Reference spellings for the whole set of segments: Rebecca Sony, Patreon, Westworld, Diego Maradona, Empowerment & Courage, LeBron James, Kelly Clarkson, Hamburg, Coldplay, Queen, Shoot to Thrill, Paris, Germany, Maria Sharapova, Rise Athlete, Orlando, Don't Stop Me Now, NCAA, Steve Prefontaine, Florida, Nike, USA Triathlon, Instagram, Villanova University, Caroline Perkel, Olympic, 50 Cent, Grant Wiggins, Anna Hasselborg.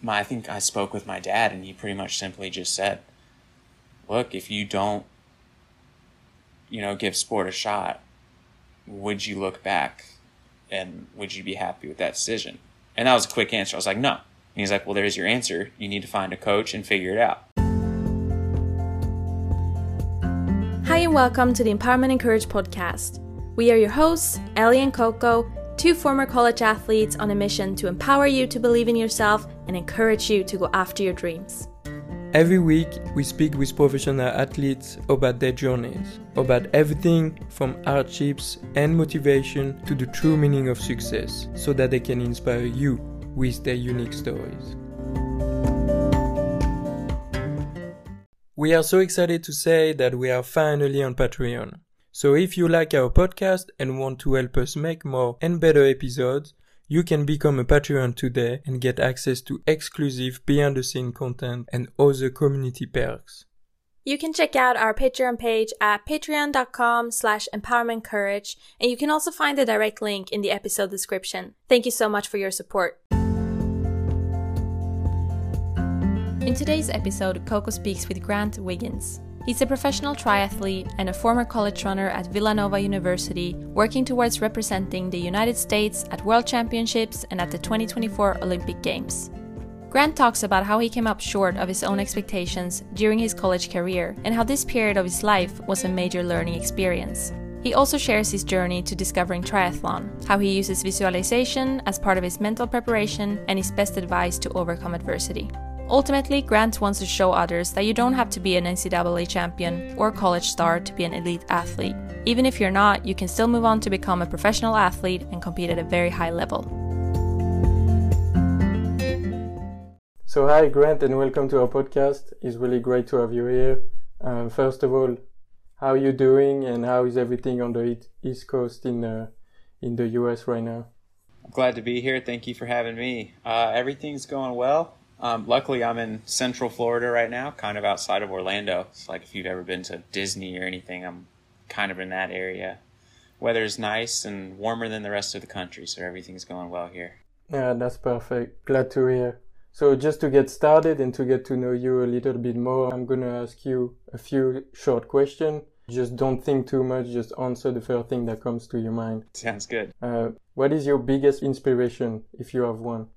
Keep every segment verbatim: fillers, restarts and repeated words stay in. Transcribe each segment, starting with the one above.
my, I think I spoke with my dad, and he pretty much simply just said, look, if you don't, you know, give sport a shot, would you look back and would you be happy with that decision? And that was a quick answer. I was like, no. And he's like, well, there's your answer. You need to find a coach and figure it out. Hi, and welcome to the Empowerment and Courage podcast. We are your hosts, Ellie and Coco, two former college athletes on a mission to empower you to believe in yourself and encourage you to go after your dreams. Every week, we speak with professional athletes about their journeys, about everything from hardships and motivation to the true meaning of success, so that they can inspire you with their unique stories. We are so excited to say that we are finally on Patreon. So if you like our podcast and want to help us make more and better episodes, you can become a Patreon today and get access to exclusive behind-the-scenes content and other community perks. You can check out our Patreon page at patreon.com slash empowermentcourage, and you can also find the direct link in the episode description. Thank you so much for your support. In today's episode, Coco speaks with Grant Wiggins. He's a professional triathlete and a former college runner at Villanova University, working towards representing the United States at World Championships and at the twenty twenty-four Olympic Games. Grant talks about how he came up short of his own expectations during his college career and how this period of his life was a major learning experience. He also shares his journey to discovering triathlon, how he uses visualization as part of his mental preparation and his best advice to overcome adversity. Ultimately, Grant wants to show others that you don't have to be an N C double A champion or college star to be an elite athlete. Even if you're not, you can still move on to become a professional athlete and compete at a very high level. So hi, Grant, and welcome to our podcast. It's really great to have you here. Uh, first of all, how are you doing and how is everything on the East Coast in, uh, in the U S right now? I'm glad to be here. Thank you for having me. Uh, everything's going well. Um, luckily, I'm in Central Florida right now, kind of outside of Orlando. It's like if you've ever been to Disney or anything, I'm kind of in that area. Weather's nice and warmer than the rest of the country, so everything's going well here. Yeah, that's perfect. Glad to hear. So just to get started and to get to know you a little bit more, I'm going to ask you a few short questions. Just don't think too much, just answer the first thing that comes to your mind. Sounds good. Uh, what is your biggest inspiration, if you have one?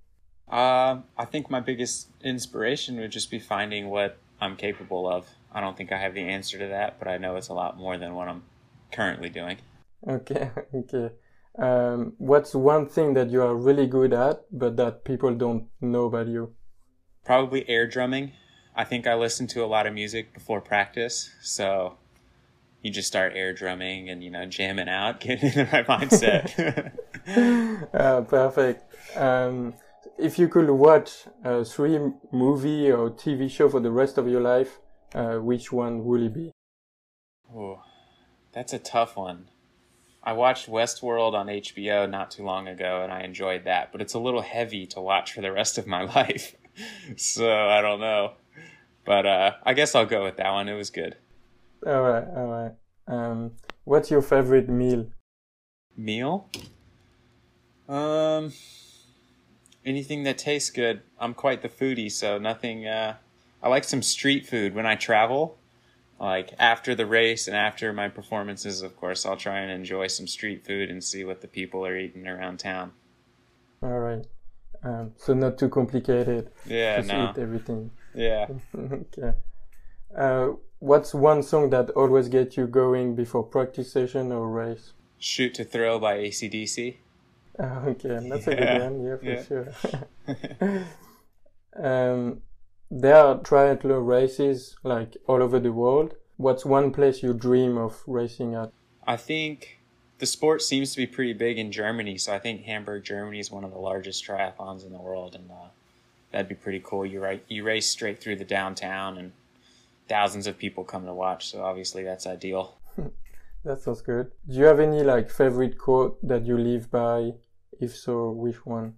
Uh, I think my biggest inspiration would just be finding what I'm capable of. I don't think I have the answer to that, but I know it's a lot more than what I'm currently doing. Okay, okay. Um, what's one thing that you are really good at, but that people don't know about you? Probably air drumming. I think I listen to a lot of music before practice, so you just start air drumming and, you know, jamming out, getting in the right mindset. uh, perfect. Um... If you could watch a three movie or T V show for the rest of your life, uh, which one would it be? Oh, that's a tough one. I watched Westworld on H B O not too long ago, and I enjoyed that, but it's a little heavy to watch for the rest of my life. So I don't know. But uh, I guess I'll go with that one. It was good. All right, all right. Um, what's your favorite meal? Meal? Um... Anything that tastes good. I'm quite the foodie, so nothing... Uh, I like some street food when I travel. Like, after the race and after my performances, of course, I'll try and enjoy some street food and see what the people are eating around town. All right. Um, so not too complicated. Yeah, Just no. Just eat everything. Yeah. Okay. Uh, what's one song that always gets you going before practice session or race? Shoot to Thrill by A C D C. Okay, that's yeah. a good one, yeah, for yeah. sure. um, there are triathlon races, like, all over the world. What's one place you dream of racing at? I think the sport seems to be pretty big in Germany, so I think Hamburg, Germany is one of the largest triathlons in the world, and uh, that'd be pretty cool. You, ra- you race straight through the downtown, and thousands of people come to watch, so obviously that's ideal. That sounds good. Do you have any, like, favorite quote that you live by? If so, which one?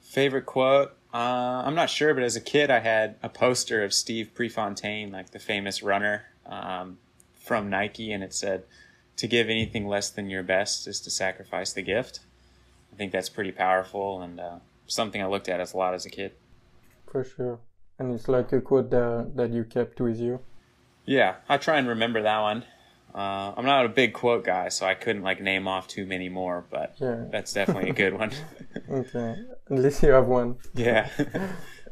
Favorite quote? Uh, I'm not sure, but as a kid, I had a poster of Steve Prefontaine, like the famous runner um, from Nike, and it said, "To give anything less than your best is to sacrifice the gift." I think that's pretty powerful, and uh, something I looked at as a lot as a kid. For sure. And it's like a quote that, that you kept with you. Yeah, I try and remember that one. Uh, I'm not a big quote guy, so I couldn't like name off too many more, but yeah. That's definitely a good one. Okay, at least you have one. Yeah.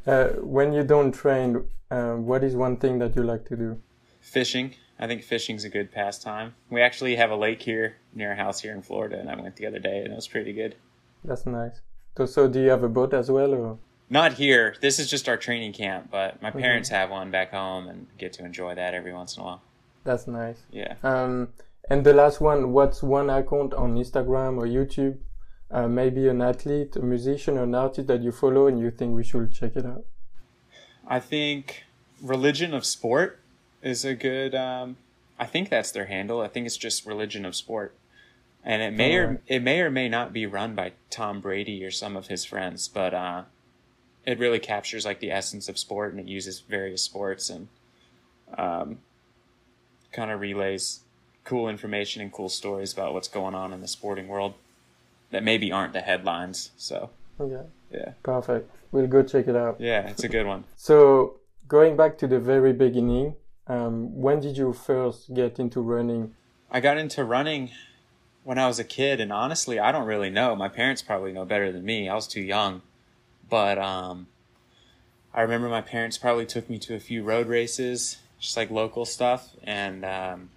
uh, when you don't train, uh, what is one thing that you like to do? Fishing. I think fishing's a good pastime. We actually have a lake here near our house here in Florida, and I went the other day, and it was pretty good. That's nice. So, so do you have a boat as well, or? Not here. This is just our training camp, but my parents mm-hmm. have one back home and get to enjoy that every once in a while. That's nice. Yeah. Um, and the last one, what's one account on Instagram or YouTube, uh, maybe an athlete, a musician, or an artist that you follow and you think we should check it out? I think Religion of Sport is a good, um, I think that's their handle. I think it's just Religion of Sport. And it may, oh. or, it may or may not be run by Tom Brady or some of his friends, but uh, it really captures like the essence of sport, and it uses various sports and... Um, kind of relays cool information and cool stories about what's going on in the sporting world that maybe aren't the headlines. So okay. Yeah, perfect. We'll go check it out. Yeah, it's a good one. So going back to the very beginning, um, when did you first get into running? I got into running when I was a kid, and honestly, I don't really know. My parents probably know better than me. I was too young, but um, I remember my parents probably took me to a few road races, just like local stuff, and um,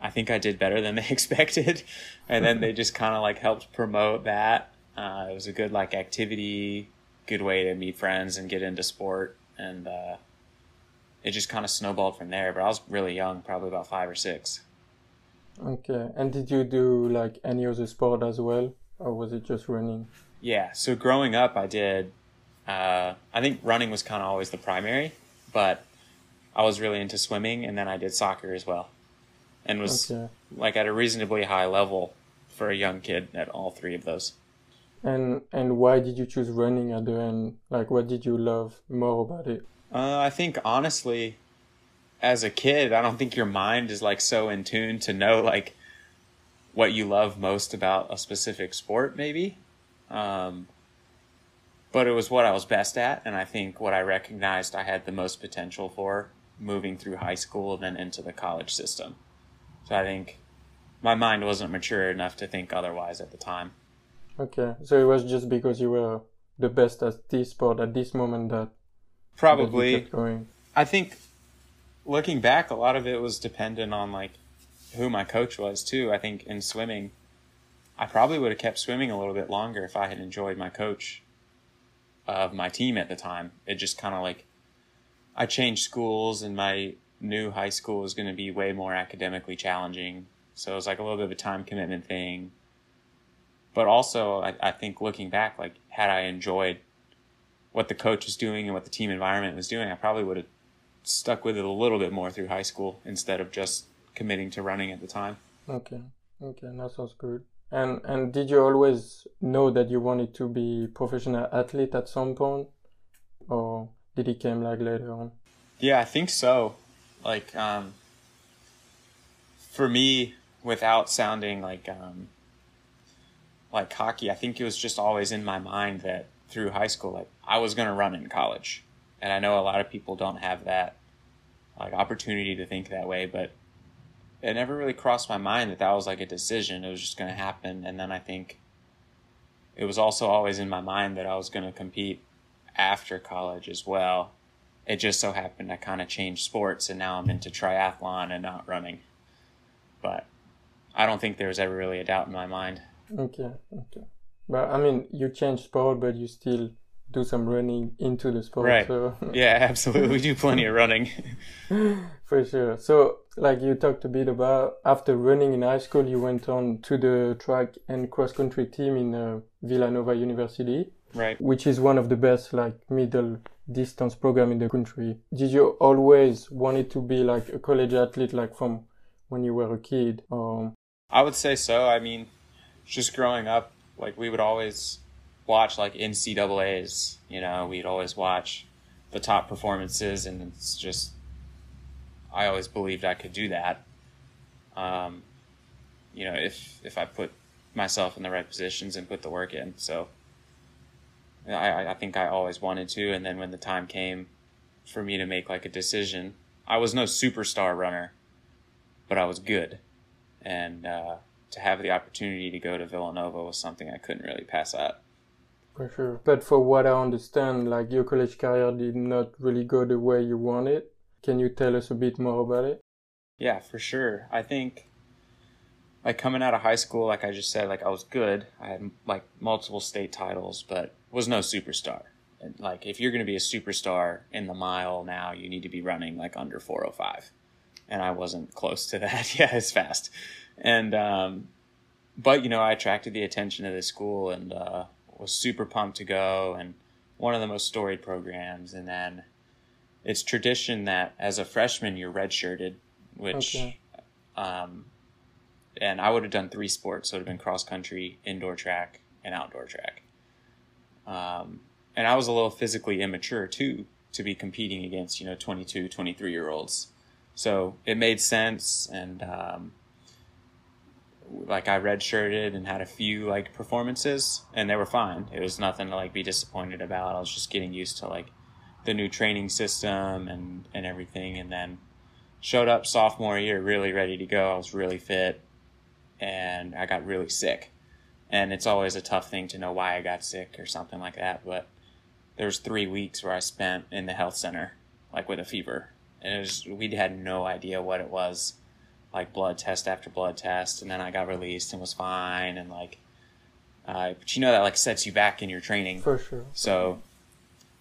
I think I did better than they expected, and then they just kind of like helped promote that. Uh, it was a good like activity, good way to meet friends and get into sport, and uh, it just kind of snowballed from there. But I was really young, probably about five or six. Okay, and did you do like any other sport as well, or was it just running? Yeah, so growing up I did, uh, I think running was kind of always the primary, but I was really into swimming, and then I did soccer as well, and was okay. like at a reasonably high level for a young kid at all three of those. And and why did you choose running at the end? Like, what did you love more about it? Uh, I think honestly, as a kid, I don't think your mind is like so in tune to know like what you love most about a specific sport, maybe. Um, but it was what I was best at, and I think what I recognized I had the most potential for, moving through high school and then into the college system. So I think my mind wasn't mature enough to think otherwise at the time. Okay, so it was just because you were the best at this sport at this moment that probably that you kept going. I think looking back, a lot of it was dependent on like who my coach was too. I think in swimming, I probably would have kept swimming a little bit longer if I had enjoyed my coach of my team at the time. It just kind of like, I changed schools, and my new high school was going to be way more academically challenging. So it was like a little bit of a time commitment thing. But also, I, I think looking back, like had I enjoyed what the coach was doing and what the team environment was doing, I probably would have stuck with it a little bit more through high school instead of just committing to running at the time. Okay. Okay. That sounds good. And, and did you always know that you wanted to be a professional athlete at some point? Or... did he came like later on? Yeah, I think so. Like, um, for me, without sounding like um, like cocky, I think it was just always in my mind that through high school, like I was gonna run in college, and I know a lot of people don't have that like opportunity to think that way, but it never really crossed my mind that that was like a decision. It was just gonna happen, and then I think it was also always in my mind that I was gonna compete after college as well. It just so happened I kind of changed sports, and now I'm into triathlon and not running. But I don't think there was ever really a doubt in my mind. Okay, okay. But I mean, you changed sport, but you still do some running into the sport. Right. So. Yeah, absolutely. We do plenty of running. For sure. So, like you talked a bit about, after running in high school, you went on to the track and cross-country team in uh, Villanova University. Right. Which is one of the best like middle distance program in the country. Did you always wanted to be like a college athlete, like from when you were a kid? Or... I would say so. I mean, just growing up, like we would always watch like N C double A's, you know, we'd always watch the top performances, and it's just, I always believed I could do that. Um, you know, if, if I put myself in the right positions and put the work in, so... I, I think I always wanted to. And then when the time came for me to make like a decision, I was no superstar runner, but I was good. And uh, to have the opportunity to go to Villanova was something I couldn't really pass up. For sure. But for what I understand, like your college career did not really go the way you wanted. Can you tell us a bit more about it? Yeah, for sure. I think like coming out of high school, like I just said, like I was good. I had like multiple state titles, but was no superstar. And like if you're going to be a superstar in the mile now, you need to be running like under four oh five. And I wasn't close to that. Yeah, it's fast. And um, but, you know, I attracted the attention of the school and uh, was super pumped to go. And one of the most storied programs. And then it's tradition that as a freshman, you're redshirted, which okay. um, and I would have done three sports. So it would have been cross country, indoor track, and outdoor track. Um, and I was a little physically immature, too, to be competing against, you know, twenty-two, twenty-three year olds. So it made sense. And um, like I redshirted and had a few like performances and they were fine. It was nothing to like be disappointed about. I was just getting used to like the new training system and, and everything. And then showed up sophomore year really ready to go. I was really fit and I got really sick. And it's always a tough thing to know why I got sick or something like that. But there was three weeks where I spent in the health center, like with a fever. And it was, we had no idea what it was, like blood test after blood test. And then I got released and was fine. And like, uh, but you know, that like sets you back in your training. For sure. So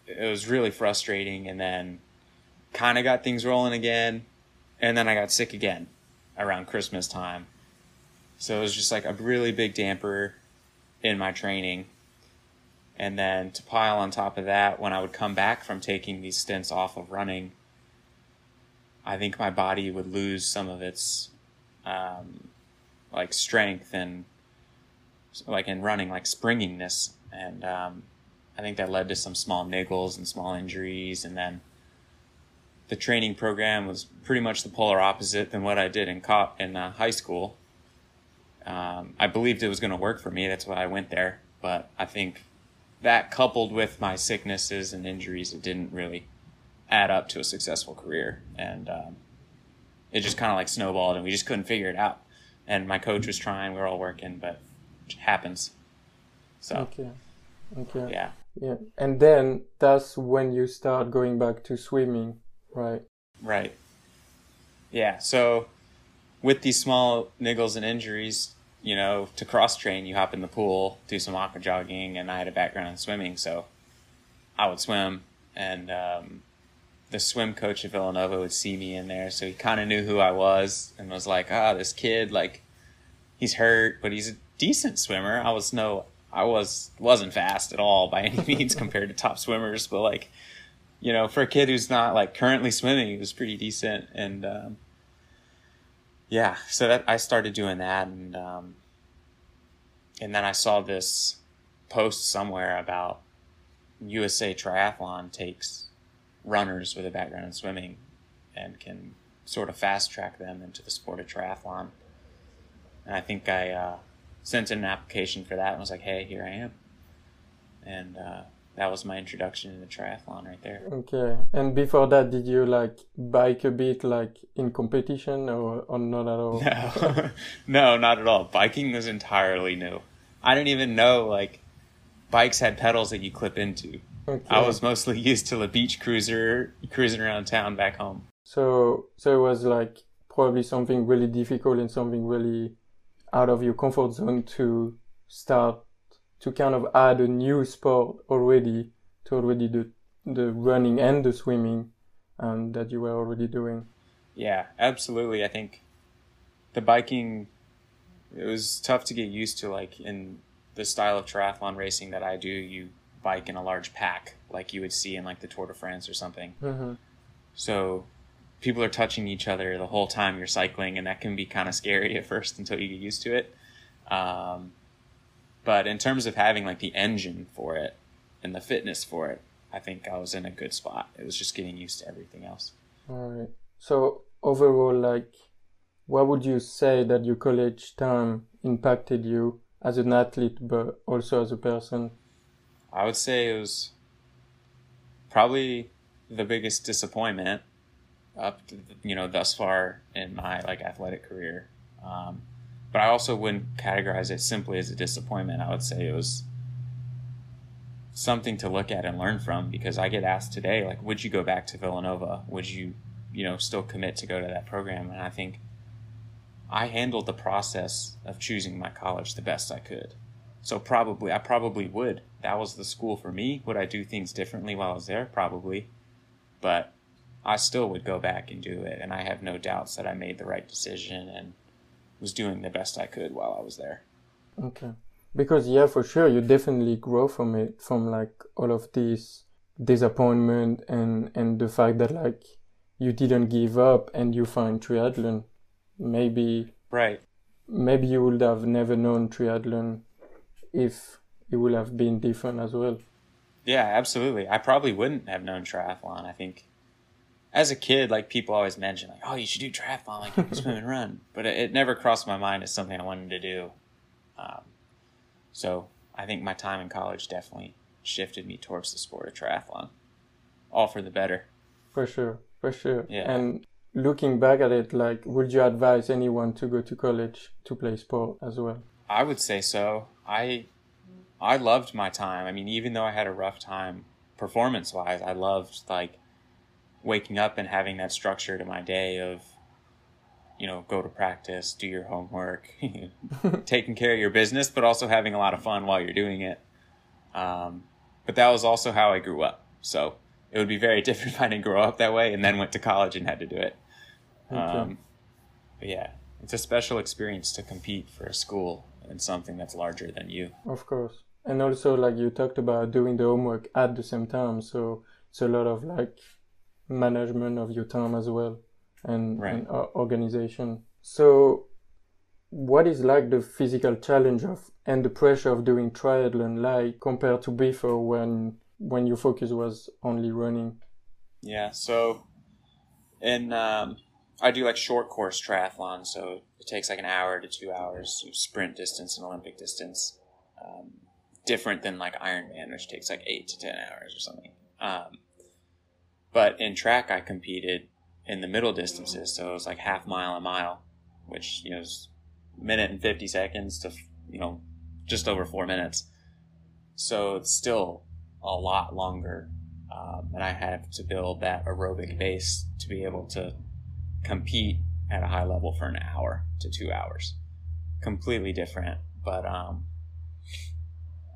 it was really frustrating. And then kind of got things rolling again. And then I got sick again around Christmas time. So it was just like a really big damper in my training. And then to pile on top of that, when I would come back from taking these stints off of running, I think my body would lose some of its um, like strength and like in running, like springiness. And um, I think that led to some small niggles and small injuries. And then the training program was pretty much the polar opposite than what I did in co- in uh, high school. Um, I believed it was going to work for me. That's why I went there. But I think that coupled with my sicknesses and injuries, it didn't really add up to a successful career. And um, it just kind of like snowballed and we just couldn't figure it out. And my coach was trying, we were all working, but it happens. So, okay. Okay. Yeah. Yeah. And then that's when you start going back to swimming, right? Right. Yeah. So with these small niggles and injuries, you know, to cross train, you hop in the pool, do some aqua jogging, and I had a background in swimming, so I would swim, and um, the swim coach at Villanova would see me in there, so he kind of knew who I was and was like, ah, oh, this kid, like, he's hurt, but he's a decent swimmer. I was no, I was, wasn't fast at all by any means compared to top swimmers, but, like, you know, for a kid who's not, like, currently swimming, he was pretty decent, and, um, yeah, so that I started doing that, and um, and then I saw this post somewhere about U S A Triathlon takes runners with a background in swimming and can sort of fast track them into the sport of triathlon. And I think I uh, sent in an application for that and was like, hey, here I am. And uh, that was my introduction to the triathlon right there. Okay. And before that, did you like bike a bit like in competition or, or not at all? No. No, not at all. Biking was entirely new. I didn't even know like bikes had pedals that you clip into. Okay. I was mostly used to the beach cruiser, cruising around town back home. So, so it was like probably something really difficult and something really out of your comfort zone to start to kind of add a new sport already to already the the running and the swimming um, that you were already doing. Yeah, absolutely. I think the biking, it was tough to get used to. Like in the style of triathlon racing that I do, you bike in a large pack like you would see in like the Tour de France or something. Mm-hmm. So people are touching each other the whole time you're cycling, and that can be kind of scary at first until you get used to it. Um, But in terms of having like the engine for it and the fitness for it, I think I was in a good spot. It was just getting used to everything else. All right. So overall, like, what would you say that your college time impacted you as an athlete, but also as a person? I would say it was probably the biggest disappointment up to, you know, thus far in my like athletic career. Um, but I also wouldn't categorize it simply as a disappointment. I would say it was something to look at and learn from, because I get asked today, like, would you go back to Villanova? Would you, you know, still commit to go to that program? And I think I handled the process of choosing my college the best I could. So probably, I probably would. That was the school for me. Would I do things differently while I was there? Probably. But I still would go back and do it. And I have no doubts that I made the right decision and was doing the best I could while I was there. Okay. Because, yeah, for sure, you definitely grow from it, from, like, all of this disappointment and, and the fact that, like, you didn't give up and you found triathlon. Maybe right. Maybe you would have never known triathlon if it would have been different as well. Yeah, absolutely. I probably wouldn't have known triathlon. I think as a kid, like, people always mention, like, oh, you should do triathlon, like, you can swim and run. But it, it never crossed my mind as something I wanted to do. Um, so I think my time in college definitely shifted me towards the sport of triathlon. All for the better. For sure, for sure. Yeah. And looking back at it, like, would you advise anyone to go to college to play sport as well? I would say so. I I loved my time. I mean, even though I had a rough time performance-wise, I loved, like, waking up and having that structure to my day of, you know, go to practice, do your homework, taking care of your business, but also having a lot of fun while you're doing it. Um, but that was also how I grew up. So it would be very different if I didn't grow up that way and then went to college and had to do it. Okay. Um, but yeah, it's a special experience to compete for a school and something that's larger than you. Of course. And also, like, you talked about doing the homework at the same time. So it's a lot of, like, management of your time as well, and, right. and organization. So what is, like, the physical challenge of and the pressure of doing triathlon like compared to before when when your focus was only running? Yeah, so and um, I do, like, short course triathlon, so it takes like an hour to two hours. You sprint distance and Olympic distance, um, different than like Ironman, which takes like eight to ten hours or something. Um, but in track, I competed in the middle distances, so it was like half mile a mile, which, you know, is a minute and fifty seconds to, you know, just over four minutes. So it's still a lot longer, um, and I have to build that aerobic base to be able to compete at a high level for an hour to two hours. Completely different, but um,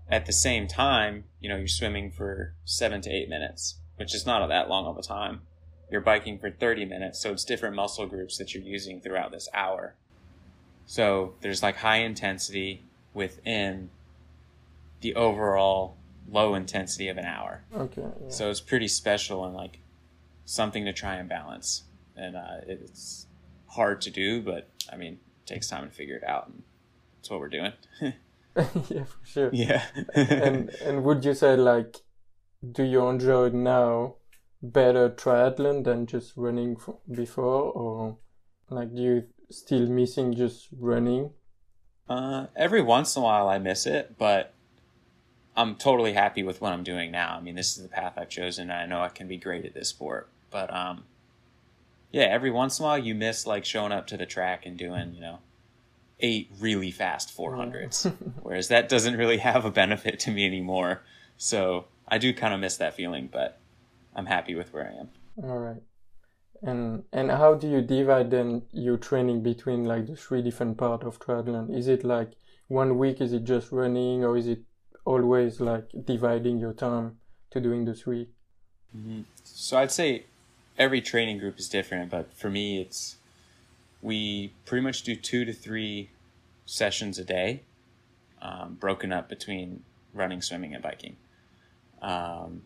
at the same time, you know, you're swimming for seven to eight minutes, which is not that long all the time. You're biking for thirty minutes, so it's different muscle groups that you're using throughout this hour. So there's like high intensity within the overall low intensity of an hour. Okay. Yeah. So it's pretty special and like something to try and balance. And uh, it's hard to do, but I mean, it takes time to figure it out. And that's what we're doing. Yeah, for sure. Yeah. and and would you say, like, do you enjoy now better triathlon than just running f- before, or like do you still missing just running? Uh, every once in a while I miss it, but I'm totally happy with what I'm doing now. I mean, this is the path I've chosen, and I know I can be great at this sport. But um, yeah, every once in a while you miss like showing up to the track and doing, you know, eight really fast four hundreds, yeah. Whereas that doesn't really have a benefit to me anymore. So I do kind of miss that feeling, but I'm happy with where I am. All right. And and how do you divide then your training between like the three different parts of triathlon? Is it like one week, is it just running, or is it always like dividing your time to doing the three? Mm-hmm. So I'd say every training group is different, but for me, it's we pretty much do two to three sessions a day, um, broken up between running, swimming, and biking. Um,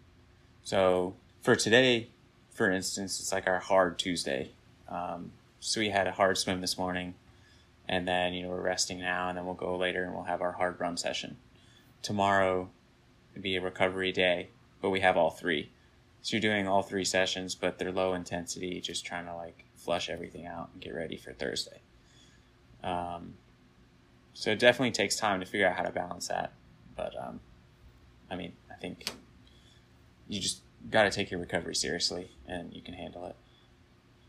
so for today, for instance, it's like our hard Tuesday. Um, so we had a hard swim this morning, and then, you know, we're resting now, and then we'll go later and we'll have our hard run session. Tomorrow would be a recovery day, but we have all three. So you're doing all three sessions, but they're low intensity, just trying to like flush everything out and get ready for Thursday. Um, so it definitely takes time to figure out how to balance that, but um, I mean, I think you just got to take your recovery seriously, and you can handle it.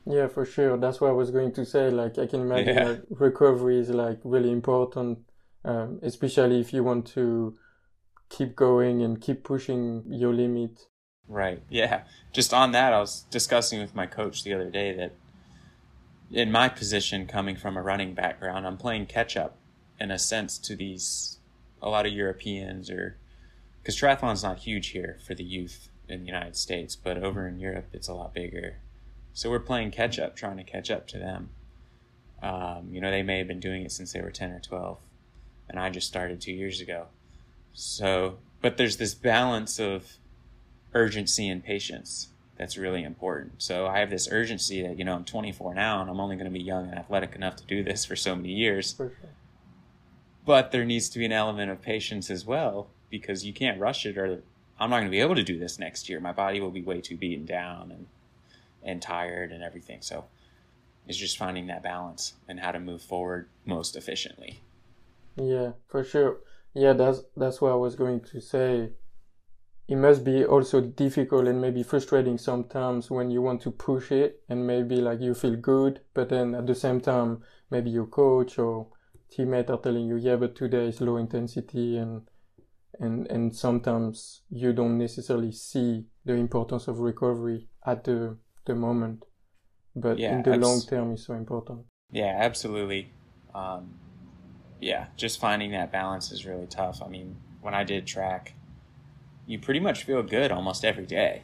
Yeah, for sure. That's what I was going to say. Like, I can imagine yeah. like, recovery is like really important, um, especially if you want to keep going and keep pushing your limit. Right. Yeah. Just on that, I was discussing with my coach the other day that in my position, coming from a running background, I'm playing catch up in a sense to these, a lot of Europeans, or because triathlon's not huge here for the youth in the United States, but over in Europe, it's a lot bigger. So we're playing catch up, trying to catch up to them. Um, you know, they may have been doing it since they were ten or twelve, and I just started two years ago. So, but there's this balance of urgency and patience that's really important. So I have this urgency that, you know, I'm twenty-four now, and I'm only going to be young and athletic enough to do this for so many years. Perfect. But there needs to be an element of patience as well, because you can't rush it, or I'm not going to be able to do this next year. My body will be way too beaten down and and tired and everything. So it's just finding that balance and how to move forward most efficiently. Yeah, for sure. Yeah, that's that's what I was going to say. It must be also difficult and maybe frustrating sometimes when you want to push it and maybe like you feel good, but then at the same time, maybe your coach or teammate are telling you, yeah, but today is low intensity, and and and sometimes you don't necessarily see the importance of recovery at the the moment, but yeah, in the abs- long term is so important. Yeah, absolutely. Um, yeah, just finding that balance is really tough. I mean, when I did track, you pretty much feel good almost every day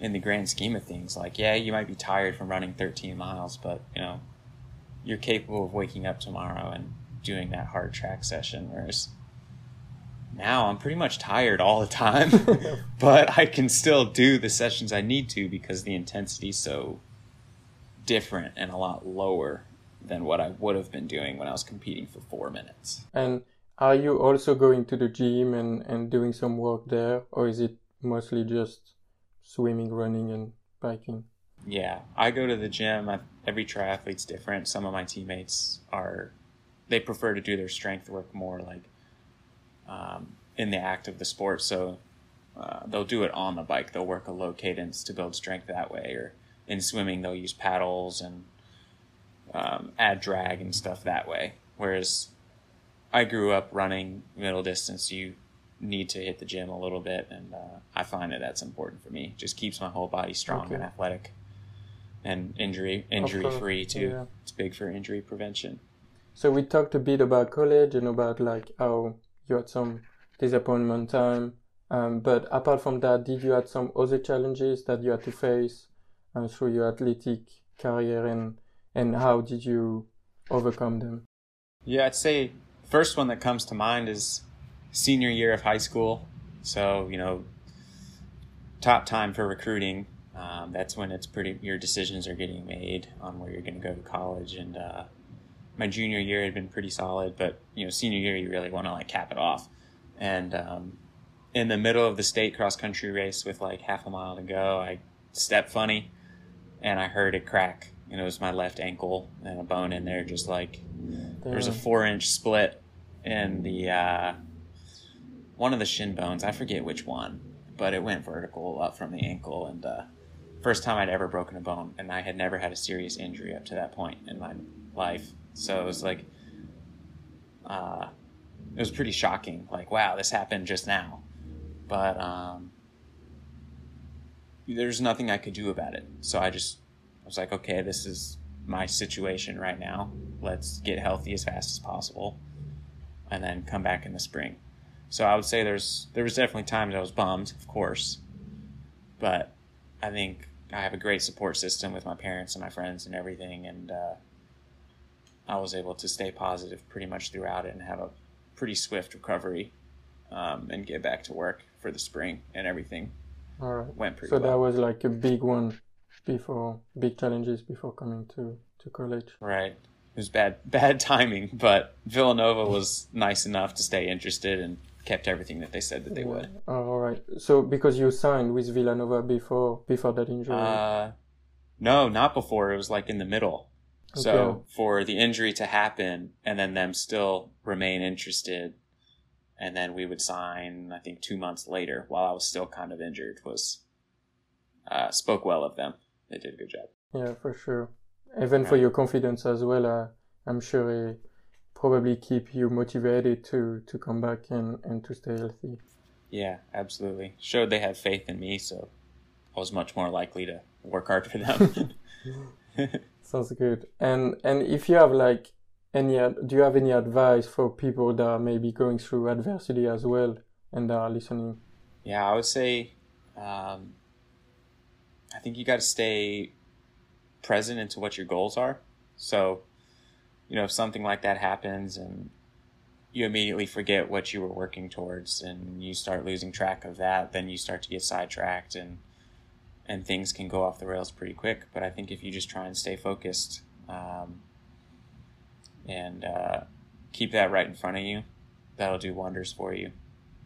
in the grand scheme of things. Like, yeah, you might be tired from running thirteen miles, but you know, you're capable of waking up tomorrow and doing that hard track session. Whereas now I'm pretty much tired all the time, but I can still do the sessions I need to because the intensity is so different and a lot lower than what I would have been doing when I was competing for four minutes. And are you also going to the gym and, and doing some work there, or is it mostly just swimming, running, and biking? Yeah, I go to the gym. I've, every triathlete's different. Some of my teammates are, they prefer to do their strength work more like Um, in the act of the sport. So uh, they'll do it on the bike. They'll work a low cadence to build strength that way. Or in swimming, they'll use paddles and um, add drag and stuff that way. Whereas I grew up running middle distance. You need to hit the gym a little bit. And uh, I find that that's important for me. It just keeps my whole body strong okay. and athletic and injury, injury okay. free too. Yeah. It's big for injury prevention. So we talked a bit about college and about like how you had some disappointment time, um, but apart from that, did you have some other challenges that you had to face um, through your athletic career, and and how did you overcome them? Yeah, I'd say first one that comes to mind is senior year of high school. So, you know, top time for recruiting. Um, that's when it's pretty, your decisions are getting made on where you're going to go to college, and uh, my junior year had been pretty solid, but you know, senior year, you really want to like cap it off. And um, in the middle of the state cross country race with like half a mile to go, I stepped funny and I heard it crack. You know, it was my left ankle and a bone in there, just like there was a four inch split in the, uh, one of the shin bones. I forget which one, but it went vertical up from the ankle. And uh, first time I'd ever broken a bone, and I had never had a serious injury up to that point in my life. So it was like, uh, it was pretty shocking. Like, wow, this happened just now. But um, there's nothing I could do about it. So I just, I was like, okay, this is my situation right now. Let's get healthy as fast as possible and then come back in the spring. So I would say there's, there was definitely times I was bummed, of course. But I think I have a great support system with my parents and my friends and everything. And, uh, I was able to stay positive pretty much throughout it and have a pretty swift recovery um, and get back to work for the spring, and everything All right. went pretty so well. So that was like a big one before, big challenges before coming to, to college. Right. It was bad, bad timing, but Villanova was nice enough to stay interested and kept everything that they said that they yeah. would. All right. So because you signed with Villanova before, before that injury? Uh, no, not before. It was like in the middle. So okay. for the injury to happen and then them still remain interested And then we would sign, I think, two months later, while I was still kind of injured, was uh, spoke well of them. They did a good job. Yeah, for sure. Even yeah. for your confidence as well, uh, I'm sure it probably keep you motivated to, to come back and, and to stay healthy. Yeah, absolutely. Showed they had faith in me, so I was much more likely to work hard for them. Sounds good. And and if you have like any, do you have any advice for people that are maybe going through adversity as well and that are listening? Yeah, I would say, um, I think you got to stay present into what your goals are. So, you know, if something like that happens and you immediately forget what you were working towards and you start losing track of that, then you start to get sidetracked and and things can go off the rails pretty quick. But I think if you just try and stay focused um, and uh, keep that right in front of you, that'll do wonders for you.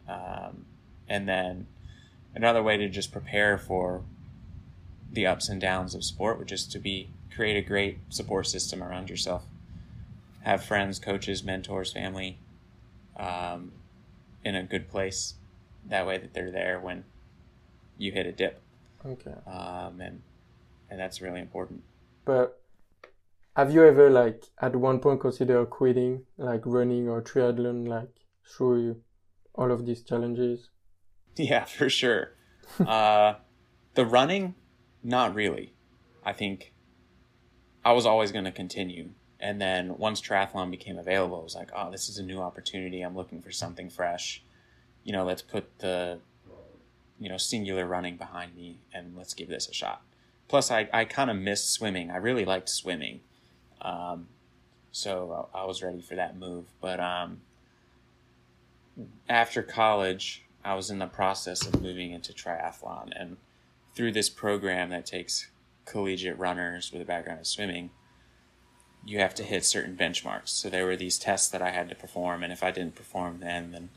Um, and then another way to just prepare for the ups and downs of sport would just to be create a great support system around yourself. Have friends, coaches, mentors, family um, in a good place. That way that they're there when you hit a dip. Okay. Um, and and that's really important. But have you ever, like, at one point considered quitting, like running or triathlon, like through all of these challenges? Yeah, for sure. uh, the running, not really. I think I was always going to continue. And then once triathlon became available, it was like, oh, this is a new opportunity. I'm looking for something fresh. You know, let's put the you know, singular running behind me and let's give this a shot. Plus I, I kind of missed swimming. I really liked swimming. Um, so I was ready for that move. But, um, after college, I was in the process of moving into triathlon, and through this program that takes collegiate runners with a background in swimming, you have to hit certain benchmarks. So there were these tests that I had to perform. And if I didn't perform them, then,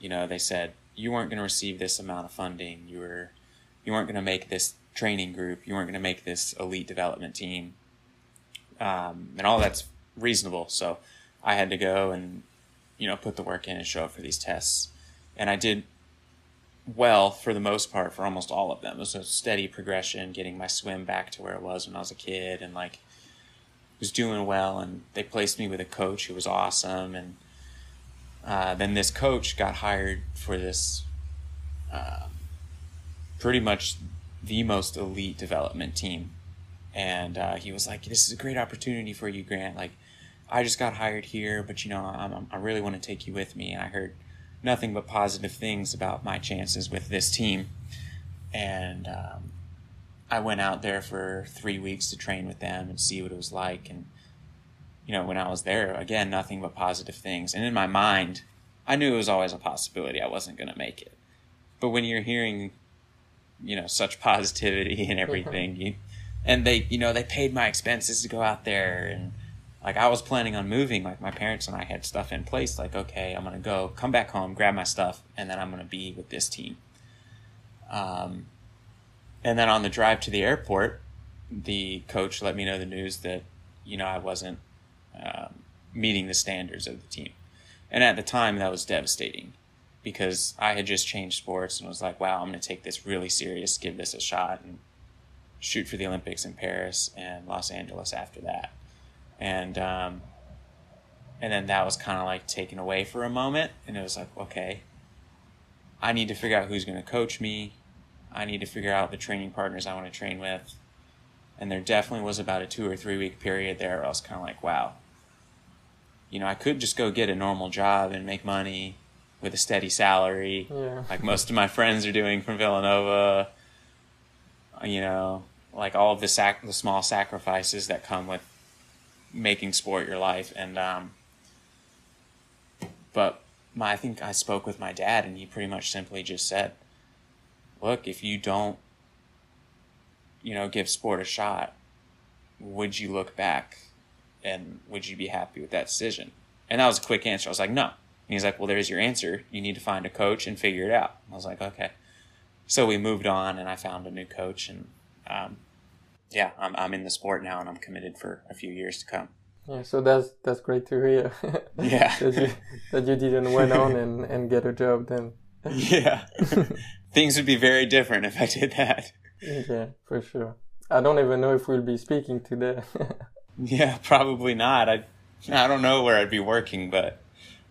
you know, they said, you weren't going to receive this amount of funding. You were, you weren't going to make this training group. You weren't going to make this elite development team. Um, and all that's reasonable. So I had to go and, you know, put the work in and show up for these tests. And I did well for the most part for almost all of them. It was a steady progression, getting my swim back to where it was when I was a kid, and like was doing well. And they placed me with a coach who was awesome. And Uh, then this coach got hired for this uh, pretty much the most elite development team. And uh, he was like, this is a great opportunity for you, Grant. Like, I just got hired here, but, you know, I'm, I really want to take you with me. And I heard nothing but positive things about my chances with this team. And um, I went out there for three weeks to train with them and see what it was like. And you know, when I was there, again, nothing but positive things. And in my mind, I knew it was always a possibility I wasn't going to make it. But when you're hearing, you know, such positivity and everything, you, and they, you know, they paid my expenses to go out there. And like, I was planning on moving, like my parents and I had stuff in place. Like, okay, I'm going to go come back home, grab my stuff, and then I'm going to be with this team. Um, and then on the drive to the airport, the coach let me know the news that, you know, I wasn't, Um, meeting the standards of the team. And at the time that was devastating because I had just changed sports and was like, wow, I'm going to take this really serious, give this a shot and shoot for the Olympics in Paris and Los Angeles after that. And, um, and then that was kind of like taken away for a moment. And it was like, okay, I need to figure out who's going to coach me. I need to figure out the training partners I want to train with. And there definitely was about a two or three week period there where I was kind of like, wow, you know, I could just go get a normal job and make money with a steady salary, yeah. like most of my friends are doing from Villanova, you know, like all of the, sac- the small sacrifices that come with making sport your life. And, um, but my, I think I spoke with my dad and he pretty much simply just said, look, if you don't, you know, give sport a shot, would you look back? And would you be happy with that decision? And that was a quick answer. I was like, no. And he's like, well, there's your answer. You need to find a coach and figure it out. I was like, okay. So we moved on and I found a new coach. And um, yeah, I'm I'm in the sport now and I'm committed for a few years to come. Yeah, so that's that's great to hear. Yeah. that, you, that you didn't went on and, and get a job then. Yeah. Things would be very different if I did that. Yeah, for sure. I don't even know if we'll be speaking today. Yeah, probably not. I I don't know where I'd be working, but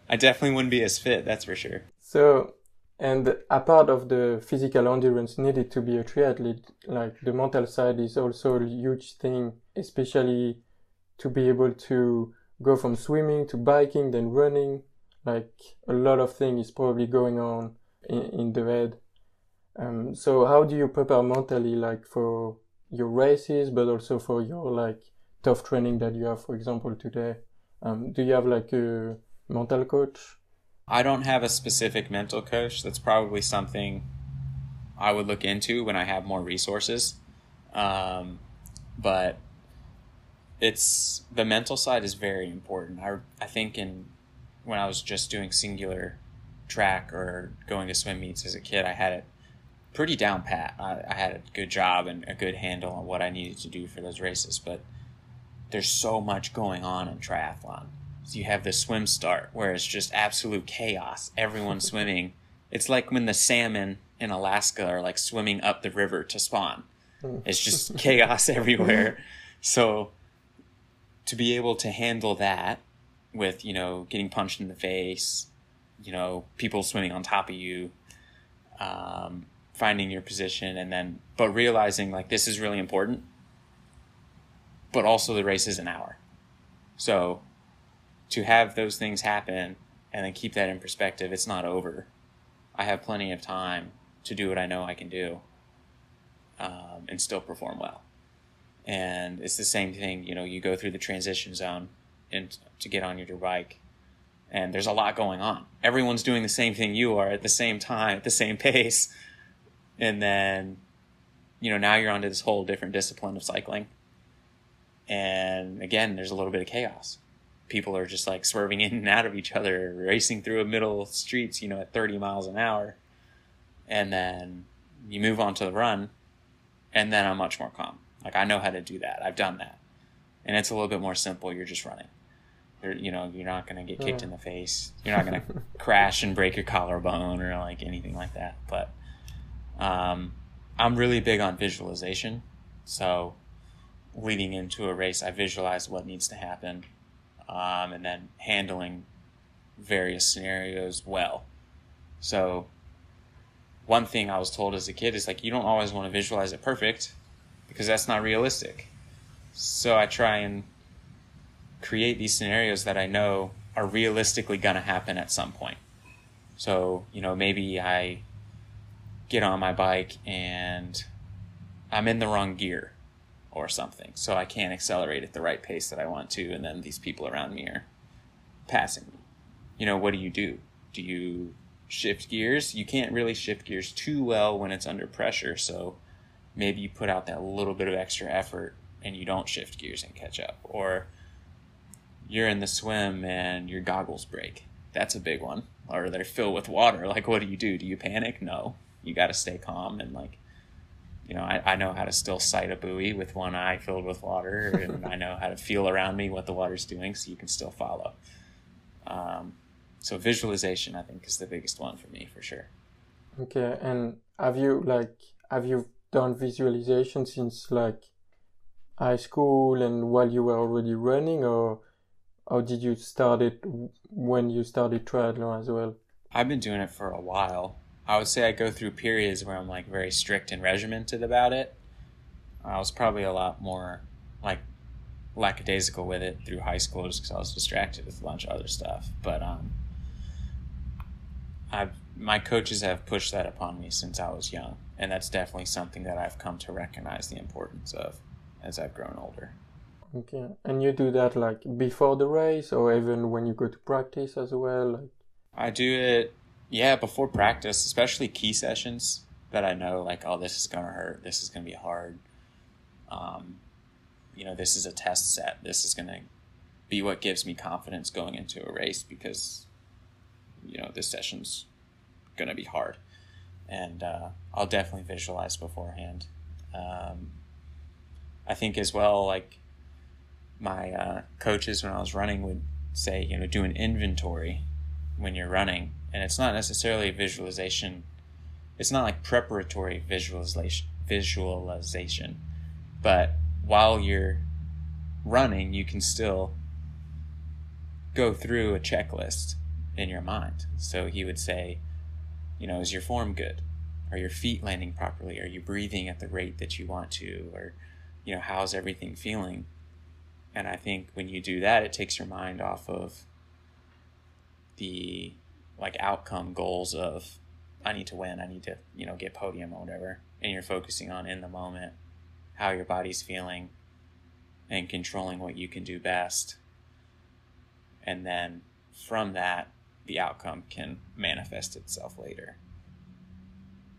I definitely wouldn't be as fit, that's for sure. So, and a part of the physical endurance needed to be a triathlete, like the mental side is also a huge thing, especially to be able to go from swimming to biking, then running. Like a lot of things is probably going on in, in the head. Um, so how do you prepare mentally, like for your races, but also for your like tough training that you have, for example, today? Um, do you have like a mental coach? I don't have a specific mental coach. That's probably something I would look into when I have more resources. Um, but it's the mental side is very important. I, I think in when I was just doing singular track or going to swim meets as a kid, I had it pretty down pat. I, I had a good job and a good handle on what I needed to do for those races. But there's so much going on in triathlon. So you have the swim start where it's just absolute chaos. Everyone's swimming. It's like when the salmon in Alaska are like swimming up the river to spawn. It's just chaos everywhere. So to be able to handle that with, you know, getting punched in the face, you know, people swimming on top of you, um, finding your position, and then, but realizing like this is really important, but also the race is an hour. So to have those things happen and then keep that in perspective, it's not over. I have plenty of time to do what I know I can do, um, and still perform well. And it's the same thing, you know, you go through the transition zone and to get on your bike, and there's a lot going on. Everyone's doing the same thing you are at the same time, at the same pace. And then, you know, now you're onto this whole different discipline of cycling. And again, there's a little bit of chaos. People are just like swerving in and out of each other, racing through a middle streets, you know, at thirty miles an hour. And then you move on to the run, and then I'm much more calm. Like I know how to do that. I've done that. And it's a little bit more simple. You're just running. You're, you know, you're not going to get kicked in the face. You're not going to crash and break your collarbone or like anything like that. But um, I'm really big on visualization. So leading into a race, I visualize what needs to happen, um, and then handling various scenarios well. So one thing I was told as a kid is like, you don't always want to visualize it perfect because that's not realistic. So I try and create these scenarios that I know are realistically going to happen at some point. So, you know, maybe I get on my bike and I'm in the wrong gear or something. So I can't accelerate at the right pace that I want to. And then these people around me are passing me. You know, what do you do? Do you shift gears? You can't really shift gears too well when it's under pressure. So maybe you put out that little bit of extra effort and you don't shift gears and catch up. Or you're in the swim and your goggles break. That's a big one. Or they're filled with water. Like, what do you do? Do you panic? No. You got to stay calm. And, like, you know, I, I know how to still sight a buoy with one eye filled with water. And I know how to feel around me what the water's doing so you can still follow. Um, so visualization, I think, is the biggest one for me for sure. Okay. And have you, like, have you done visualization since, like, high school and while you were already running, or or did you start it when you started triathlon as well? I've been doing it for a while. I would say I go through periods where I'm like very strict and regimented about it. I was probably a lot more like lackadaisical with it through high school just because I was distracted with a bunch of other stuff. But um, I've my coaches have pushed that upon me since I was young, and that's definitely something that I've come to recognize the importance of as I've grown older. Okay. And you do that like before the race or even when you go to practice as well? Like... I do it, yeah, before practice, especially key sessions that I know like, oh, this is going to hurt. This is going to be hard. Um, you know, this is a test set. This is going to be what gives me confidence going into a race because, you know, this session's going to be hard. And uh, I'll definitely visualize beforehand. Um I think as well, like my uh, coaches when I was running would say, you know, do an inventory when you're running. And it's not necessarily a visualization. It's not like preparatory visualization, visualization, but while you're running, you can still go through a checklist in your mind. So he would say, you know, is your form good? Are your feet landing properly? Are you breathing at the rate that you want to? Or, you know, how's everything feeling? And I think when you do that, it takes your mind off of the like outcome goals of, I need to win, I need to, you know, get podium or whatever. And you're focusing on in the moment, how your body's feeling and controlling what you can do best. And then from that, the outcome can manifest itself later.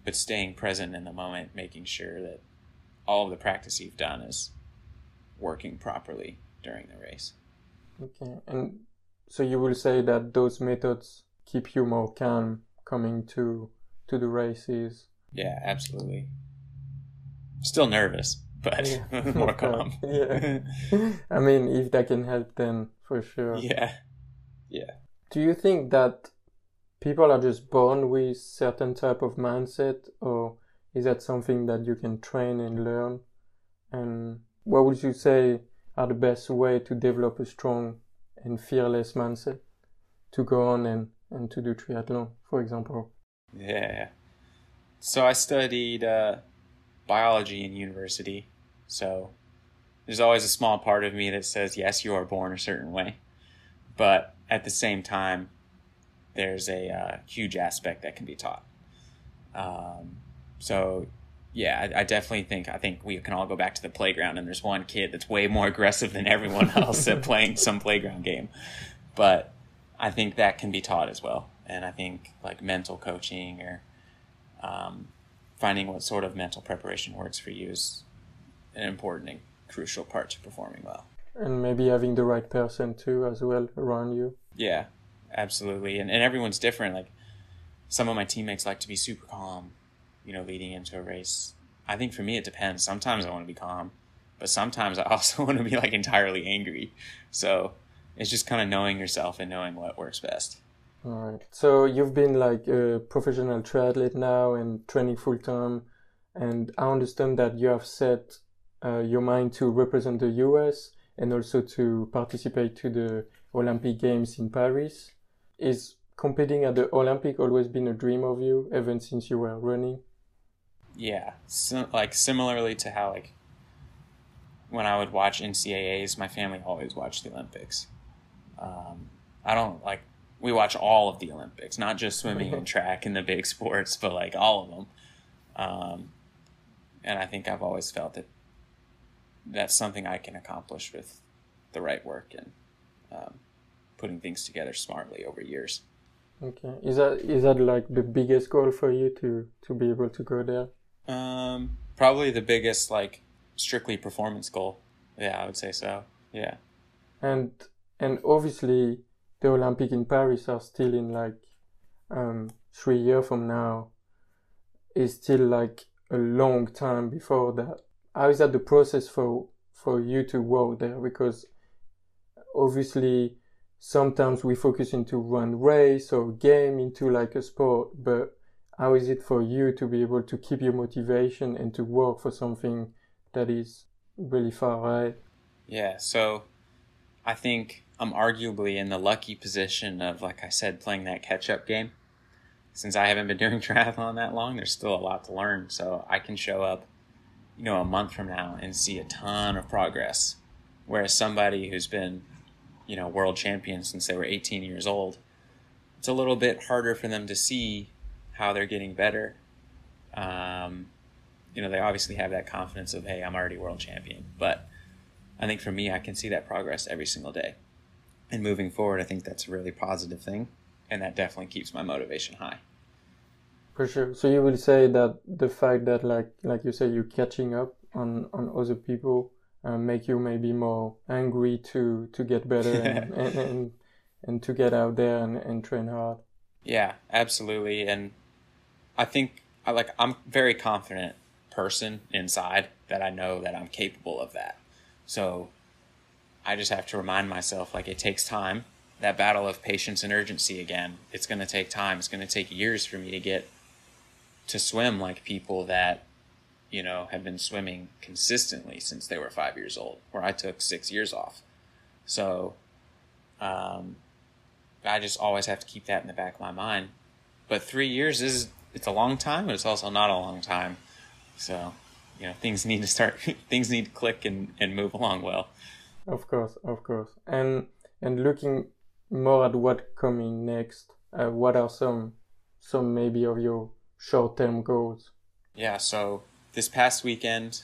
But staying present in the moment, making sure that all of the practice you've done is working properly during the race. Okay. And so you will say that those methods keep you more calm coming to to the races? Yeah, absolutely. Still nervous, but yeah. More calm. Yeah. I mean, if that can help, then for sure. Yeah. Yeah. Do you think that people are just born with certain type of mindset, or is that something that you can train and learn? And what would you say are the best way to develop a strong and fearless mindset to go on and, and to do triathlon, for example? Yeah. So I studied uh, biology in university. So there's always a small part of me that says, yes, you are born a certain way. But at the same time, there's a uh, huge aspect that can be taught. Um, so, yeah, I, I definitely think, I think we can all go back to the playground and there's one kid that's way more aggressive than everyone else at playing some playground game. But I think that can be taught as well. And I think like mental coaching or um, finding what sort of mental preparation works for you is an important and crucial part to performing well. And maybe having the right person too as well around you. Yeah. Absolutely. And and everyone's different. Like some of my teammates like to be super calm, you know, leading into a race. I think for me, it depends. Sometimes I want to be calm, but sometimes I also want to be like entirely angry. So it's just kind of knowing yourself and knowing what works best. All right. So you've been like a professional triathlete now and training full time. And I understand that you have set uh, your mind to represent the U S and also to participate to the Olympic Games in Paris. Is competing at the Olympic always been a dream of you, even since you were running? Yeah, so, like similarly to how like when I would watch N C A As, my family always watched the Olympics. Um, I don't like we watch all of the Olympics, not just swimming and track and the big sports, but like all of them. Um, and I think I've always felt that that's something I can accomplish with the right work and um, putting things together smartly over years. Okay. Is that is that like the biggest goal for you to, to be able to go there? Um, probably the biggest, like strictly performance goal. Yeah, I would say so. Yeah. And and obviously the Olympic in Paris are still in like um, three years from now. It's still like a long time before that. How is that the process for for you to work there? Because obviously sometimes we focus into one race or game into like a sport, but how is it for you to be able to keep your motivation and to work for something that is really far away? Yeah, so I think I'm arguably in the lucky position of, like I said, playing that catch-up game. Since I haven't been doing triathlon that long, there's still a lot to learn, so I can show up, you know, a month from now and see a ton of progress. Whereas somebody who's been, you know, world champions since they were eighteen years old, it's a little bit harder for them to see how they're getting better. Um, you know, they obviously have that confidence of, hey, I'm already world champion. But I think for me, I can see that progress every single day. And moving forward, I think that's a really positive thing. And that definitely keeps my motivation high. For sure. So you will say that the fact that, like like you say, you're catching up on, on other people Uh, make you maybe more angry to, to get better and, and, and and to get out there and, and train hard. Yeah, absolutely. And I think I like I'm a very confident person inside that I know that I'm capable of that. So I just have to remind myself, like, it takes time. That battle of patience and urgency again, it's going to take time. It's going to take years for me to get to swim like people that, you know, have been swimming consistently since they were five years old, where I took six years off. So um, I just always have to keep that in the back of my mind. But three years is, it's a long time, but it's also not a long time. So, you know, things need to start, things need to click and, and move along well. Of course, of course. And and looking more at what coming next, uh, what are some some maybe of your short-term goals? Yeah, so this past weekend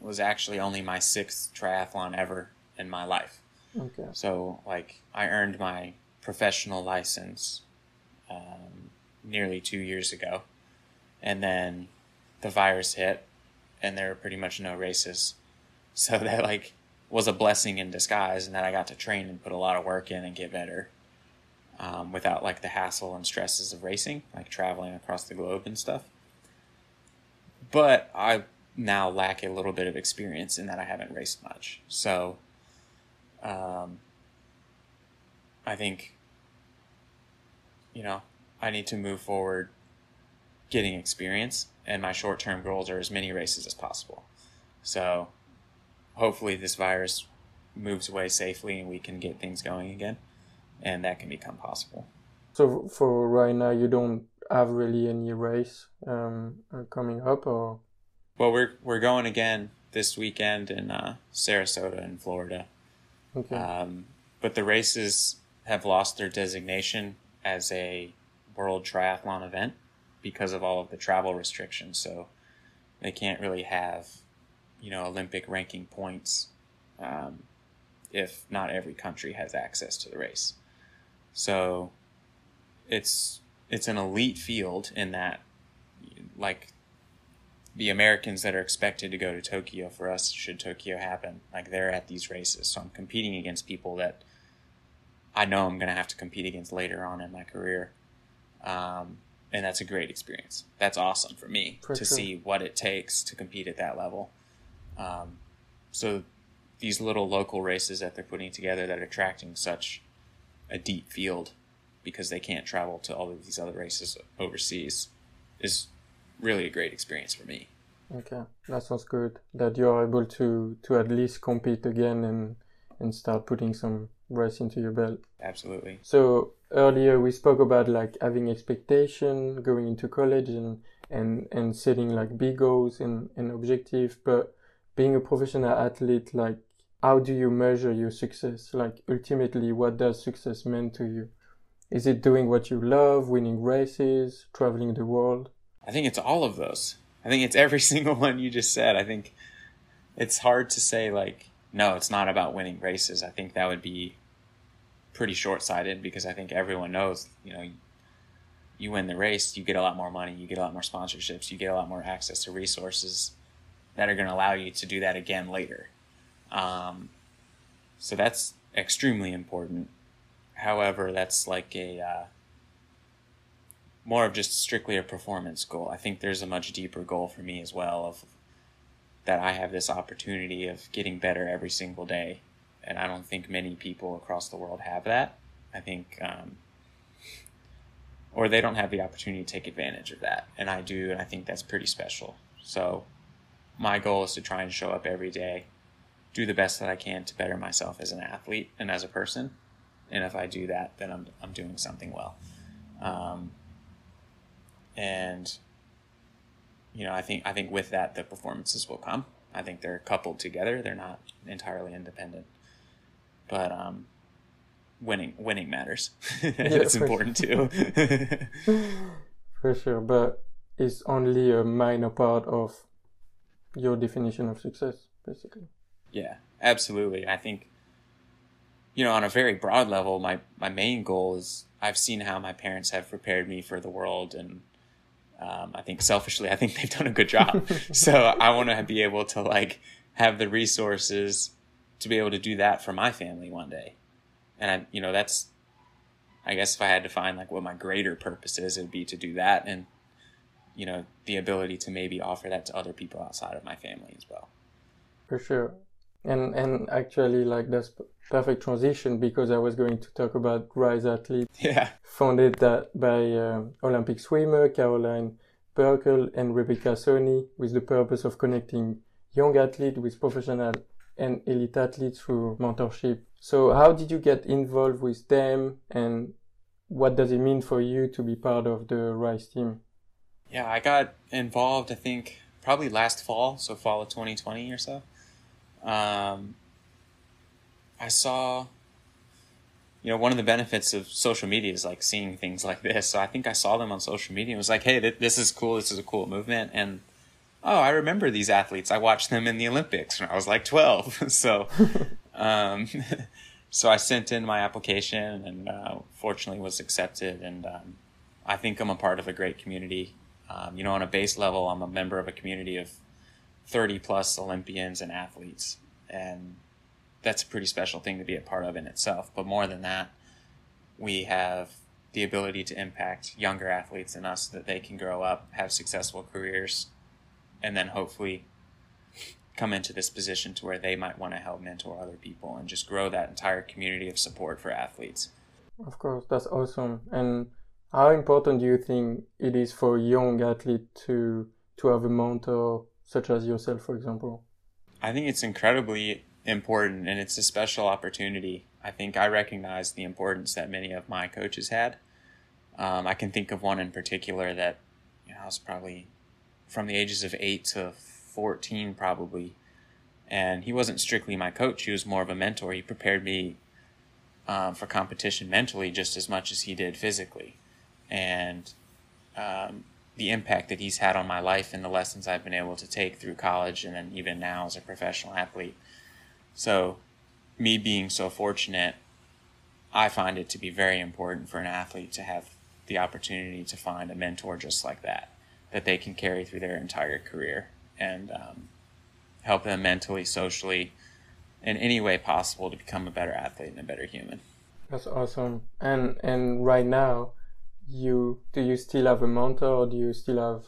was actually only my sixth triathlon ever in my life. Okay. So, like, I earned my professional license um, nearly two years ago. And then the virus hit, and there were pretty much no races. So that, like, was a blessing in disguise, and that I got to train and put a lot of work in and get better um, without, like, the hassle and stresses of racing, like traveling across the globe and stuff. But I now lack a little bit of experience in that I haven't raced much. So um, I think, you know, I need to move forward getting experience, and my short-term goals are as many races as possible. So hopefully this virus moves away safely and we can get things going again, and that can become possible. So for right now, you don't have really any race um, coming up, or? Well, we're we're going again this weekend in uh, Sarasota in Florida. Okay. Um, but the races have lost their designation as a world triathlon event because of all of the travel restrictions. So they can't really have, you know, Olympic ranking points um, if not every country has access to the race. So it's it's an elite field in that, like, the Americans that are expected to go to Tokyo for us, should Tokyo happen, like, they're at these races. So I'm competing against people that I know I'm going to have to compete against later on in my career. Um, and that's a great experience. That's awesome for me for to sure. see what it takes to compete at that level. Um, so these little local races that they're putting together that are attracting such a deep field because they can't travel to all of these other races overseas is really a great experience for me. Okay. That sounds good, that you're able to, to at least compete again and, and start putting some race into your belt. Absolutely. So earlier we spoke about, like, having expectation, going into college and, and, and setting, like, big goals and, and objectives, but being a professional athlete, like, how do you measure your success? Like, ultimately, what does success mean to you? Is it doing what you love, winning races, traveling the world? I think it's all of those. I think it's every single one you just said. I think it's hard to say, like, no, it's not about winning races. I think that would be pretty short-sighted, because I think everyone knows, you know, you win the race, you get a lot more money, you get a lot more sponsorships, you get a lot more access to resources that are going to allow you to do that again later. Um, so that's extremely important. However, that's like a uh, more of just strictly a performance goal. I think there's a much deeper goal for me as well, of that I have this opportunity of getting better every single day. And I don't think many people across the world have that. I think, um, or they don't have the opportunity to take advantage of that. And I do, and I think that's pretty special. So my goal is to try and show up every day, do the best that I can to better myself as an athlete and as a person. And if I do that, then I'm I'm doing something well. Um, and, you know, I think I think with that, the performances will come. I think they're coupled together. They're not entirely independent. But um, winning winning matters. It's yeah, important sure. too. For sure, but it's only a minor part of your definition of success, basically. Yeah, absolutely. I think, you know, on a very broad level, my, my main goal is, I've seen how my parents have prepared me for the world. And um, I think selfishly, I think they've done a good job. So I want to be able to, like, have the resources to be able to do that for my family one day. And, I, you know, that's, I guess if I had to find, like, what my greater purpose is, it would be to do that. And, you know, the ability to maybe offer that to other people outside of my family as well. For sure. And and actually, like, that's perfect transition, because I was going to talk about Rise Athlete. Yeah. Founded that by um, Olympic swimmer Caroline Perkel and Rebecca Sony, with the purpose of connecting young athletes with professional and elite athletes through mentorship. So how did you get involved with them, and what does it mean for you to be part of the Rise team? Yeah, I got involved, I think, probably last fall, so fall of twenty twenty or so. Um, I saw, you know, one of the benefits of social media is like seeing things like this. So I think I saw them on social media and was like, hey, th- this is cool. This is a cool movement. And, oh, I remember these athletes. I watched them in the Olympics when I was like twelve. so, um, so I sent in my application and, uh, fortunately was accepted. And, um, I think I'm a part of a great community. Um, you know, on a base level, I'm a member of a community of thirty plus Olympians and athletes. And that's a pretty special thing to be a part of in itself. But more than that, we have the ability to impact younger athletes in us so that they can grow up, have successful careers, and then hopefully come into this position to where they might want to help mentor other people and just grow that entire community of support for athletes. Of course, that's awesome. And how important do you think it is for young athletes to, to have a mentor such as yourself, for example? I think it's incredibly important, and it's a special opportunity. I think I recognize the importance that many of my coaches had. Um, I can think of one in particular that, you know, I was probably from the ages of eight to fourteen probably, and he wasn't strictly my coach. He was more of a mentor. He prepared me um, for competition mentally just as much as he did physically. And um, the impact that he's had on my life and the lessons I've been able to take through college and then even now as a professional athlete. So me being so fortunate, I find it to be very important for an athlete to have the opportunity to find a mentor just like that, that they can carry through their entire career and um, help them mentally, socially, in any way possible to become a better athlete and a better human. That's awesome. And and right now, You do you still have a mentor, or do you still have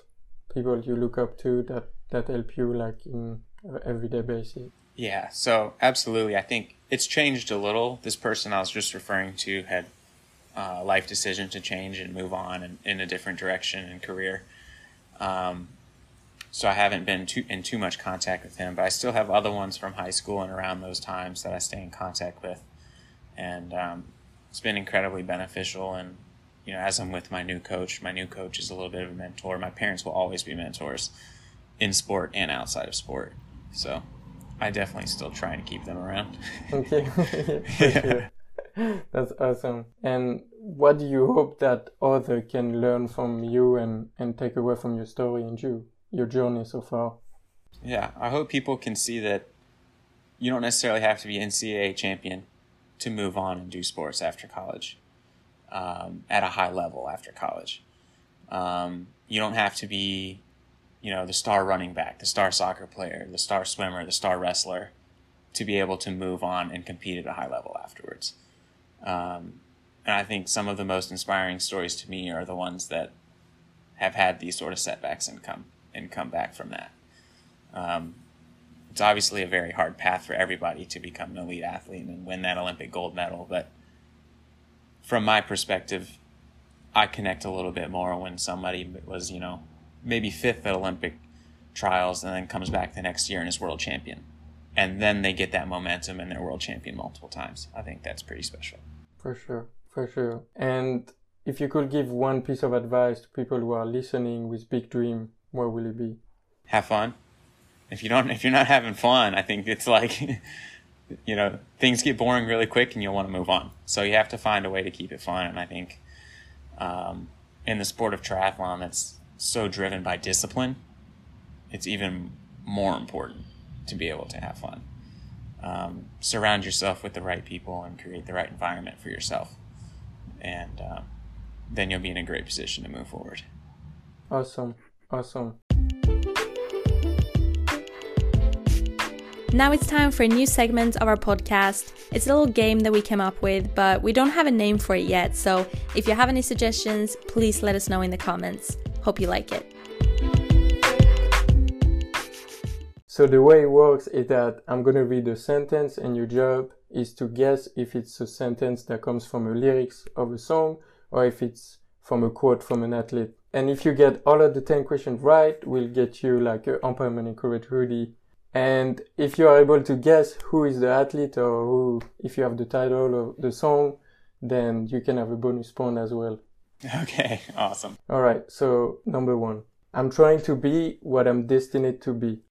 people you look up to that, that help you like in an everyday basis? Yeah, so absolutely. I think it's changed a little. This person I was just referring to had a life decision to change and move on and in a different direction and career. Um, so I haven't been too, in too much contact with him, but I still have other ones from high school and around those times that I stay in contact with. And um, it's been incredibly beneficial. And you know, as I'm with my new coach, my new coach is a little bit of a mentor. My parents will always be mentors in sport and outside of sport. So I definitely still try and keep them around. Okay. Yeah, yeah. That's awesome. And what do you hope that others can learn from you and, and take away from your story and you, your journey so far? Yeah, I hope people can see that you don't necessarily have to be N C A A champion to move on and do sports after college. Um, at a high level after college. Um, you don't have to be, you know, the star running back, the star soccer player, the star swimmer, the star wrestler to be able to move on and compete at a high level afterwards. Um, and I think some of the most inspiring stories to me are the ones that have had these sort of setbacks and come and come back from that. Um, it's obviously a very hard path for everybody to become an elite athlete and win that Olympic gold medal, but from my perspective, I connect a little bit more when somebody was, you know, maybe fifth at Olympic trials and then comes back the next year and is world champion. And then they get that momentum and they're world champion multiple times. I think that's pretty special. For sure, for sure. And if you could give one piece of advice to people who are listening with big dream, what will it be? Have fun. If you don't, if you're not having fun, I think it's like... you know, things get boring really quick and you'll want to move on. So you have to find a way to keep it fun. And I think um, in the sport of triathlon that's so driven by discipline, it's even more important to be able to have fun. Um, surround yourself with the right people and create the right environment for yourself. And um, then you'll be in a great position to move forward. Awesome. Awesome. Now it's time for a new segment of our podcast. It's a little game that we came up with, but we don't have a name for it yet. So if you have any suggestions, please let us know in the comments. Hope you like it. So the way it works is that I'm going to read a sentence and your job is to guess if it's a sentence that comes from a lyrics of a song or if it's from a quote from an athlete. And if you get all of the ten questions right, we'll get you like an Empowerment and Courage hoodie. And if you are able to guess who is the athlete or who, if you have the title of the song, then you can have a bonus point as well. Okay, awesome. All right, so number one. I'm trying to be what I'm destined to be.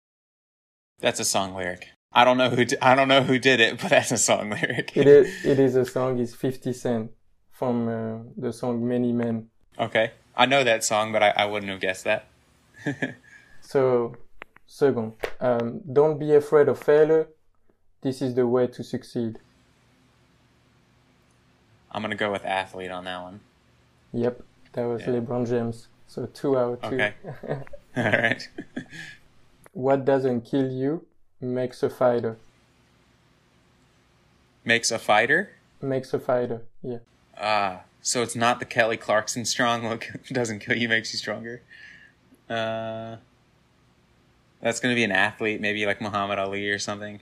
That's a song lyric. I don't know who di- I don't know who did it, but that's a song lyric. it, is, it is a song. It's fifty Cent from uh, the song Many Men. Okay. I know that song, but I, I wouldn't have guessed that. So, second, um, don't be afraid of failure. This is the way to succeed. I'm going to go with athlete on that one. Yep, that was yeah. LeBron James. So, two out of two. Okay. All right. What doesn't kill you makes a fighter. Makes a fighter? Makes a fighter, yeah. Ah. Uh. So it's not the Kelly Clarkson strong look. Doesn't kill you, makes you stronger. Uh, that's going to be an athlete, maybe like Muhammad Ali or something.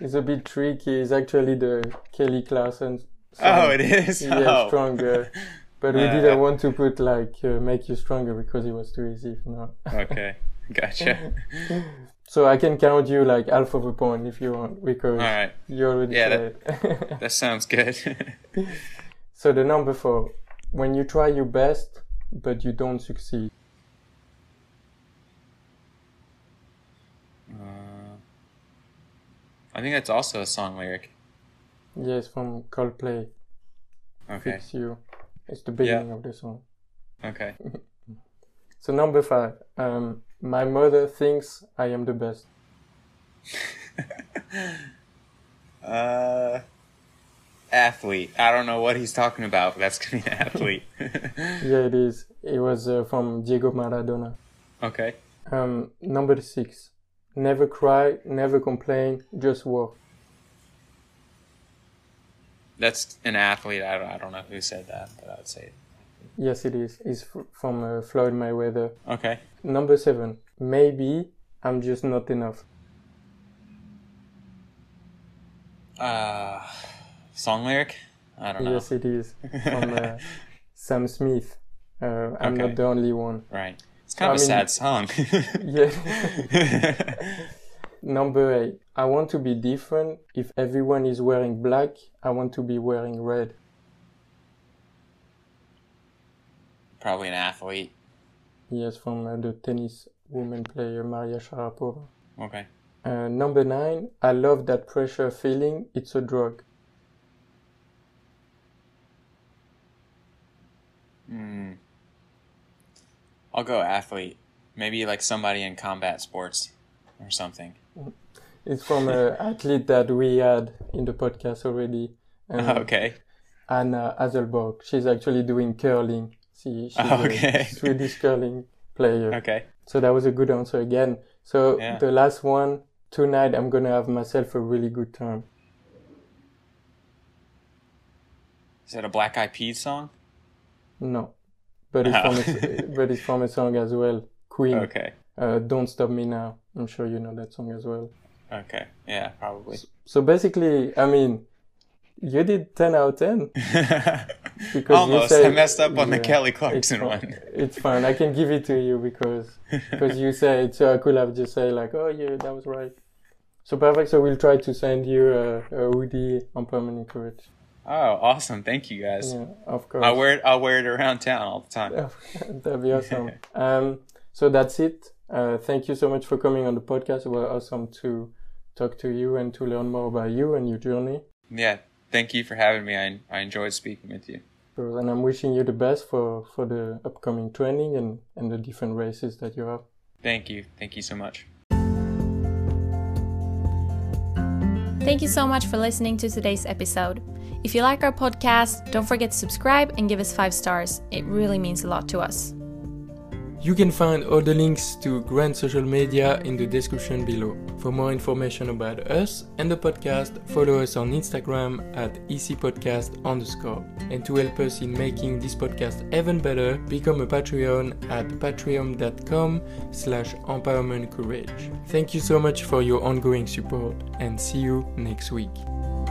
It's a bit tricky. It's actually the Kelly Clarkson. Oh, it is? Yeah, oh. Stronger. But we uh, didn't want to put like uh, make you stronger because it was too easy. No. Okay, gotcha. So I can count you like half of a point if you want because all right. You already yeah, said that, it. That sounds good. So the number four, when you try your best, but you don't succeed. Uh, I think that's also a song lyric. Yes, from Coldplay. Okay. Fix You. It's the beginning yeah. of the song. Okay. So number five, um, my mother thinks I am the best. uh... Athlete. I don't know what he's talking about, but that's going to be an athlete. Yeah, it is. It was uh, from Diego Maradona. Okay. Um, number six. Never cry, never complain, just walk. That's an athlete. I don't, I don't know who said that, but I would say it. Yes, it is. It's f- from uh, Floyd Mayweather. Okay. Number seven. Maybe I'm just not enough. Uh... Song lyric? I don't know. Yes, it is. From uh, Sam Smith. Uh, I'm okay. Not the only one. Right. It's kind so, of I a mean, sad song. Yeah. Number eight. I want to be different. If everyone is wearing black, I want to be wearing red. Probably an athlete. Yes, from uh, the tennis woman player Maria Sharapova. Okay. Uh, number nine. I love that pressure feeling. It's a drug. Hmm. I'll go athlete. Maybe like somebody in combat sports or something. It's from an athlete that we had in the podcast already. Um, okay. Anna Hasselborg. She's actually doing curling. She, she's okay. a Swedish curling player. Okay. So that was a good answer again. So yeah. The last one, tonight I'm going to have myself a really good time. Is that a Black Eyed Peas song? No, but it's, oh. from a, but it's from a song as well, Queen. Okay. Uh, Don't Stop Me Now. I'm sure you know that song as well. Okay, yeah, probably. So, so basically, I mean, you did ten out of ten. Because almost, said, I messed up on yeah, the Kelly Clarkson it's one. It's fine, I can give it to you because because you said it, so I could have just said like, oh yeah, that was right. So perfect, so we'll try to send you a, a hoodie on Permanent Courage. Oh, awesome. Thank you, guys. Yeah, of course. I wear it, I wear it around town all the time. That'd be awesome. um, so that's it. Uh, thank you so much for coming on the podcast. It was awesome to talk to you and to learn more about you and your journey. Yeah, thank you for having me. I, I enjoyed speaking with you. And I'm wishing you the best for, for the upcoming training and, and the different races that you have. Thank you. Thank you so much. Thank you so much for listening to today's episode. If you like our podcast, don't forget to subscribe and give us five stars. It really means a lot to us. You can find all the links to Grant's social media in the description below. For more information about us and the podcast, follow us on Instagram at ecpodcast underscore. And to help us in making this podcast even better, become a Patreon at patreon.com slash empowermentcourage. Thank you so much for your ongoing support and see you next week.